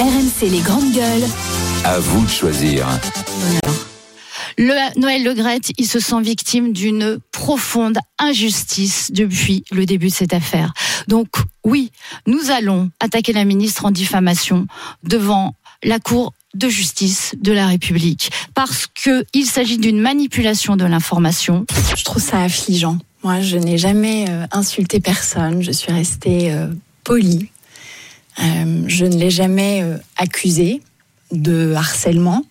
RMC les grandes gueules. À vous de choisir. Noël Le Graët, il se sent victime d'une profonde injustice depuis le début de cette affaire. Donc oui, nous allons attaquer la ministre en diffamation devant la Cour de justice de la République parce qu'il s'agit d'une manipulation de l'information. Je trouve ça affligeant. Moi, je n'ai jamais insulté personne. Je suis restée polie. Je ne l'ai jamais accusée de harcèlement.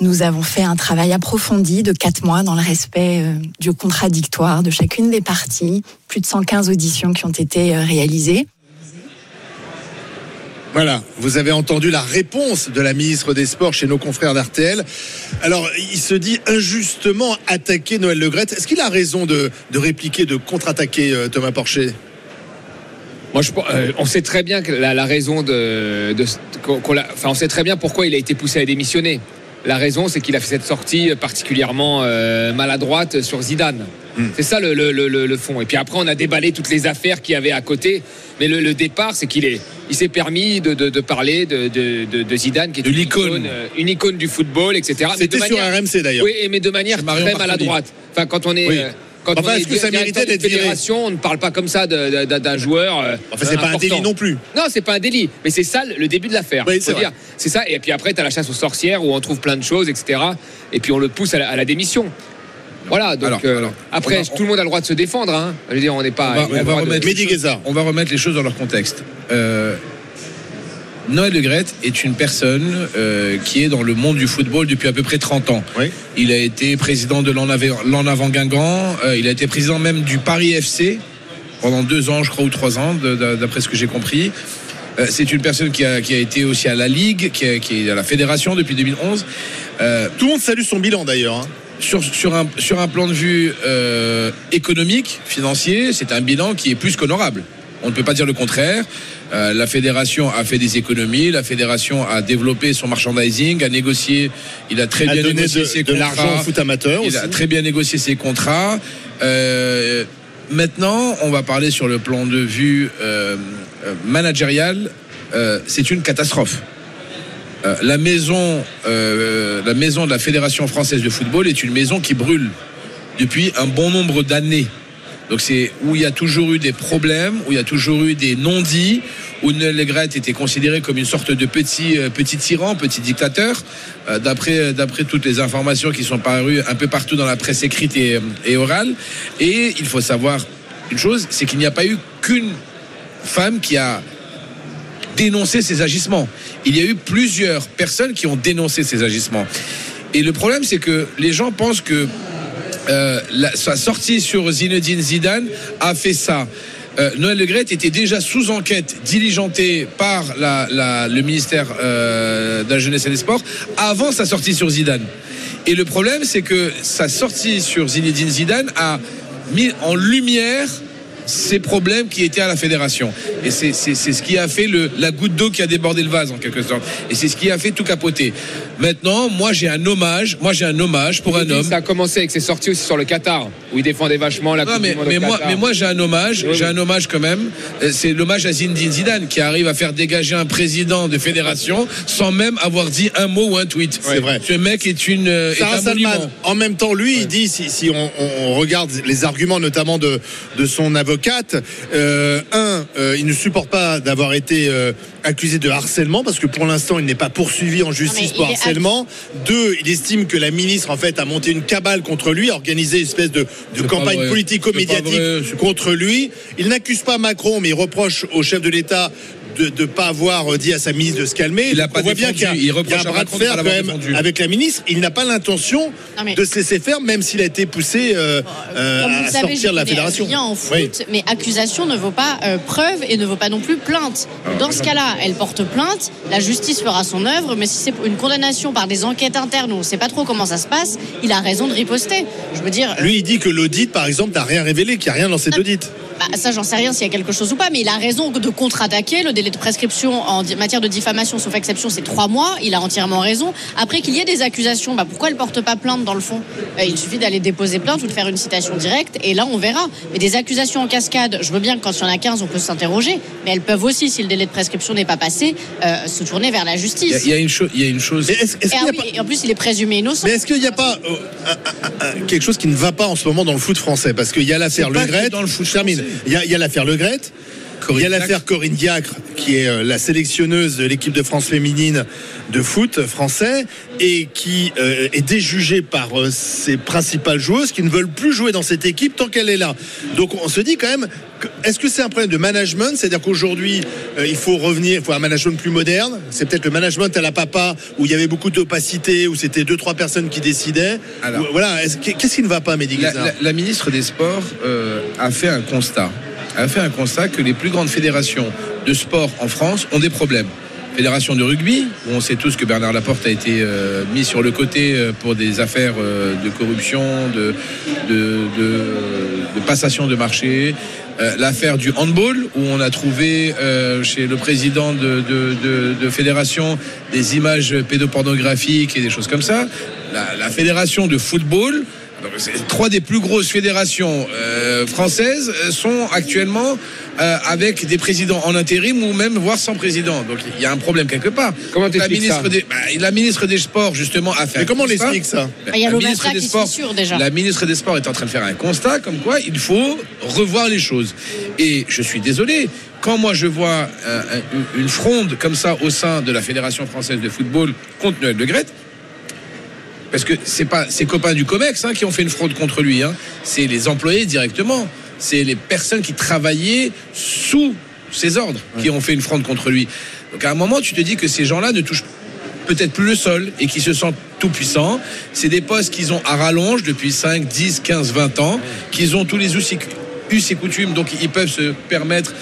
Nous avons fait un travail approfondi de 4 mois dans le respect du contradictoire de chacune des parties. Plus de 115 auditions qui ont été réalisées. Voilà, vous avez entendu la réponse de la ministre des Sports chez nos confrères d'RTL. Alors, il se dit injustement attaquer Noël Le Graët. Est-ce qu'il a raison de répliquer, de contre-attaquer Thomas Porcher ? Moi, on sait très bien que la raison on sait très bien pourquoi il a été poussé à démissionner. La raison, c'est qu'il a fait cette sortie particulièrement maladroite sur Zidane. C'est ça le fond. Et puis après, on a déballé toutes les affaires qu'il y avait à côté. Mais le départ, c'est qu'il s'est permis de parler de Zidane, qui est une icône du football, etc. C'était sur RMC d'ailleurs. Oui, mais de manière très maladroite. Enfin, quand on est. Oui. Est-ce que ça méritait d'être viré ? On ne parle pas comme ça d'un joueur. C'est important. Pas un délit non plus. Non, c'est pas un délit, mais c'est ça le début de l'affaire. Oui, c'est dire. C'est ça. Et puis après, t'as la chasse aux sorcières où on trouve plein de choses, etc. Et puis on le pousse à la démission. Voilà. Donc tout le monde a le droit de se défendre. Hein. Je veux dire, on n'est pas. On va remettre les choses dans leur contexte. Noël Le Graët est une personne qui est dans le monde du football depuis à peu près 30 ans. Oui. Il a été président de l'En Avant Guingamp, il a été président même du Paris FC pendant 2 ans, je crois, ou 3 ans, d'après ce que j'ai compris. C'est une personne qui a été aussi à la Ligue, qui est à la Fédération depuis 2011. Tout le monde salue son bilan d'ailleurs. Hein. Sur un plan de vue économique, financier, c'est un bilan qui est plus qu'honorable. On ne peut pas dire le contraire. La fédération a fait des économies, la fédération a développé son merchandising, a négocié, il a très bien négocié ses contrats. Maintenant, on va parler sur le plan de vue managérial. C'est une catastrophe. La maison de la Fédération française de football est une maison qui brûle depuis un bon nombre d'années. Donc c'est où il y a toujours eu des problèmes, où il y a toujours eu des non-dits, où Noël Le Graët était considéré comme une sorte de petit tyran, petit dictateur, d'après toutes les informations qui sont parues un peu partout dans la presse écrite et orale. Et il faut savoir une chose, c'est qu'il n'y a pas eu qu'une femme qui a dénoncé ses agissements. Il y a eu plusieurs personnes qui ont dénoncé ses agissements. Et le problème, c'est que les gens pensent que sa sortie sur Zinedine Zidane a fait ça. Noël Le Graët était déjà sous enquête diligentée par le ministère de la Jeunesse et des Sports avant sa sortie sur Zidane. Et le problème, c'est que sa sortie sur Zinedine Zidane a mis en lumière ces problèmes qui étaient à la fédération. Et c'est ce qui a fait la goutte d'eau qui a débordé le vase en quelque sorte. Et c'est ce qui a fait tout capoter. Maintenant, moi j'ai un hommage. Moi j'ai un hommage pour un homme. Ça a commencé avec ses sorties aussi sur le Qatar, où il défendait vachement la Coupe du Monde au Qatar. Mais moi j'ai un hommage. Oui. J'ai un hommage quand même. C'est l'hommage à Zinedine Zidane qui arrive à faire dégager un président de fédération sans même avoir dit un mot ou un tweet. C'est vrai. Ce mec est un monument. En même temps, lui, il dit si on regarde les arguments notamment de son avocat. Il ne supporte pas d'avoir été accusé de harcèlement parce que pour l'instant il n'est pas poursuivi en justice pour harcèlement. 2, il estime que la ministre en fait a monté une cabale contre lui, a organisé une espèce de campagne politico-médiatique contre lui. Il n'accuse pas Macron mais il reproche au chef de l'État de ne pas avoir dit à sa ministre de se calmer. On voit bien qu'il y a un bras de fer quand même avec la ministre. Il n'a pas l'intention de se laisser faire, même s'il a été poussé à sortir de la fédération. Mais accusation ne vaut pas preuve et ne vaut pas non plus plainte. Dans ce cas-là, elle porte plainte, la justice fera son œuvre, mais si c'est une condamnation par des enquêtes internes où on ne sait pas trop comment ça se passe, il a raison de riposter. Je veux dire, lui, il dit que l'audit, par exemple, n'a rien révélé, qu'il n'y a rien dans cet audit. Bah, ça, j'en sais rien s'il y a quelque chose ou pas, mais il a raison de contre-attaquer. Le délai de prescription en matière de diffamation, sauf exception, c'est 3 mois. Il a entièrement raison. Après qu'il y ait des accusations, bah, pourquoi elle ne porte pas plainte dans le fond ? Il suffit d'aller déposer plainte ou de faire une citation directe, et là, on verra. Mais des accusations en cascade, je veux bien que quand il y en a 15, on peut s'interroger, mais elles peuvent aussi, si le délai de prescription n'est pas passé, se tourner vers la justice. Il y a une chose... En plus, il est présumé innocent. Mais est-ce qu'il n'y a pas quelque chose qui ne va pas en ce moment dans le foot français ? Parce qu'il y a l'affaire Le Graët... Il y a l'affaire Le Graët, il y a l'affaire Corinne Diacre, qui est la sélectionneuse de l'équipe de France féminine de foot français, et qui est déjugée par ses principales joueuses qui ne veulent plus jouer dans cette équipe tant qu'elle est là. Donc on se dit quand même, est-ce que c'est un problème de management ? C'est-à-dire qu'aujourd'hui, il faut revenir, il faut un management plus moderne. C'est peut-être le management à la papa, où il y avait beaucoup d'opacité, où c'était 2-3 personnes qui décidaient. Alors, voilà. Qu'est-ce qui ne va pas, Mehdi Guizard ? La ministre des Sports a fait un constat que les plus grandes fédérations de sport en France ont des problèmes. Fédération de rugby, où on sait tous que Bernard Laporte a été mis sur le côté pour des affaires de corruption, de passation de marché. L'affaire du handball, où on a trouvé chez le président de fédération des images pédopornographiques et des choses comme ça. La fédération de football. Donc, 3 des plus grosses fédérations françaises sont actuellement avec des présidents en intérim ou même voire sans président. Donc il y a un problème quelque part. Comment t'expliques ça ? La ministre des Sports justement a fait. Mais comment on l'explique ça ? Il y a le ministre des Sports. La ministre des Sports est en train de faire un constat comme quoi il faut revoir les choses. Et je suis désolé. Quand moi je vois une fronde comme ça au sein de la Fédération française de football contre Noël Le Graët. Parce que c'est pas ses copains du COMEX qui ont fait une fraude contre lui. C'est les employés directement. C'est les personnes qui travaillaient sous ses ordres qui ont fait une fraude contre lui. Donc à un moment, tu te dis que ces gens-là ne touchent peut-être plus le sol et qui se sentent tout puissants. C'est des postes qu'ils ont à rallonge depuis 5, 10, 15, 20 ans, qu'ils ont tous les us et coutumes. Donc ils peuvent se permettre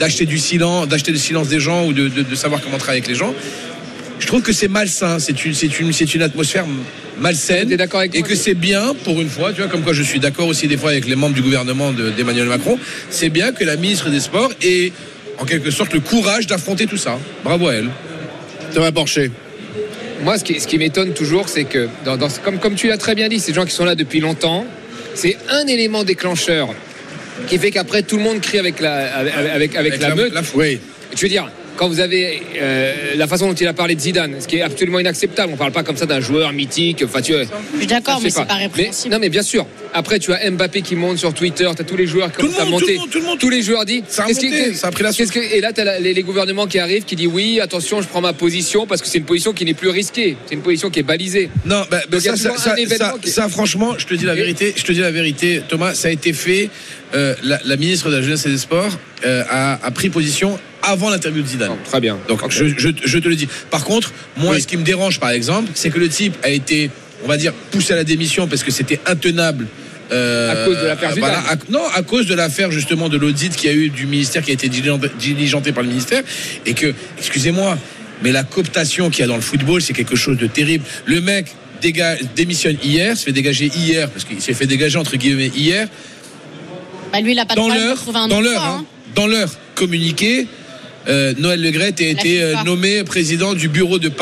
d'acheter le silence des gens ou de savoir comment travailler avec les gens. Je trouve que c'est malsain, c'est une atmosphère malsaine et que c'est bien pour une fois, tu vois, comme quoi je suis d'accord aussi des fois avec les membres du gouvernement d'Emmanuel Macron, c'est bien que la ministre des Sports ait en quelque sorte le courage d'affronter tout ça. Bravo à elle. Thomas Porcher. Moi, ce qui m'étonne toujours, c'est que, comme tu l'as très bien dit, ces gens qui sont là depuis longtemps, c'est un élément déclencheur qui fait qu'après tout le monde crie avec la meute. Oui. Je veux dire... Quand vous avez la façon dont il a parlé de Zidane, ce qui est absolument inacceptable, on ne parle pas comme ça d'un joueur mythique. Je suis d'accord, mais c'est pas répréhensible. Non, mais bien sûr. Après, tu as Mbappé qui monte sur Twitter, tu as tous les joueurs qui commencent à monter. Tout le monde. Tous les joueurs disent. Ça a pris la suite. Et là, tu as les gouvernements qui arrivent, qui disent oui, attention, je prends ma position parce que c'est une position qui n'est plus risquée. C'est une position qui est balisée. Non, ça, franchement, je te dis la vérité, Thomas, ça a été fait. La ministre de la Jeunesse et des Sports a pris position avant l'interview de Zidane. Très bien. Donc okay. je te le dis. Par contre, moi, ce qui me dérange, par exemple, c'est que le type a été, on va dire, poussé à la démission parce que c'était intenable. À cause de l'affaire Zidane. Non, à cause de l'affaire justement de l'audit qu'il y a eu du ministère, qui a été diligenté par le ministère, et que, excusez-moi, mais la cooptation qu'il y a dans le football, c'est quelque chose de terrible. Le mec démissionne hier, se fait dégager hier, parce qu'il s'est fait dégager entre guillemets hier. Bah lui, il a pas dans l'heure communiqué. Noël Le Graët a été nommé président du bureau de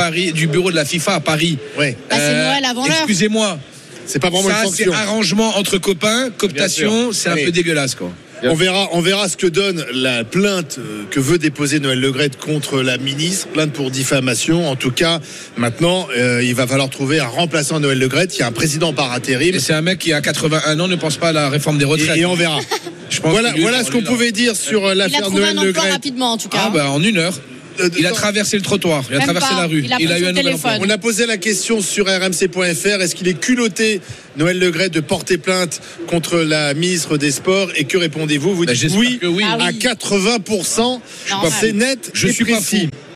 la FIFA à Paris. Ouais. C'est Noël avant l'heure. Excusez-moi. C'est pas vraiment une sanction. C'est arrangement entre copains, cooptation, c'est un peu dégueulasse quoi. On verra ce que donne la plainte que veut déposer Noël Le Graët contre la ministre, plainte pour diffamation. En tout cas, maintenant, il va falloir trouver un remplaçant à Noël Le Graët. Il y a un président par intérim. Et c'est un mec qui à 81 ans ne pense pas à la réforme des retraites. Et on verra. Voilà ce qu'on pouvait dire sur l'affaire Noël Le Graët. Il a trouvé un emploi rapidement en tout cas. En 1 heure. Il a traversé le trottoir, il a traversé la rue, il a eu un nouvel emploi. On a posé la question sur rmc.fr, est-ce qu'il est culotté, Noël Le Graët, de porter plainte contre la ministre des Sports, et que répondez-vous ? Vous dites oui, à 80%, c'est net, je suis pas fou.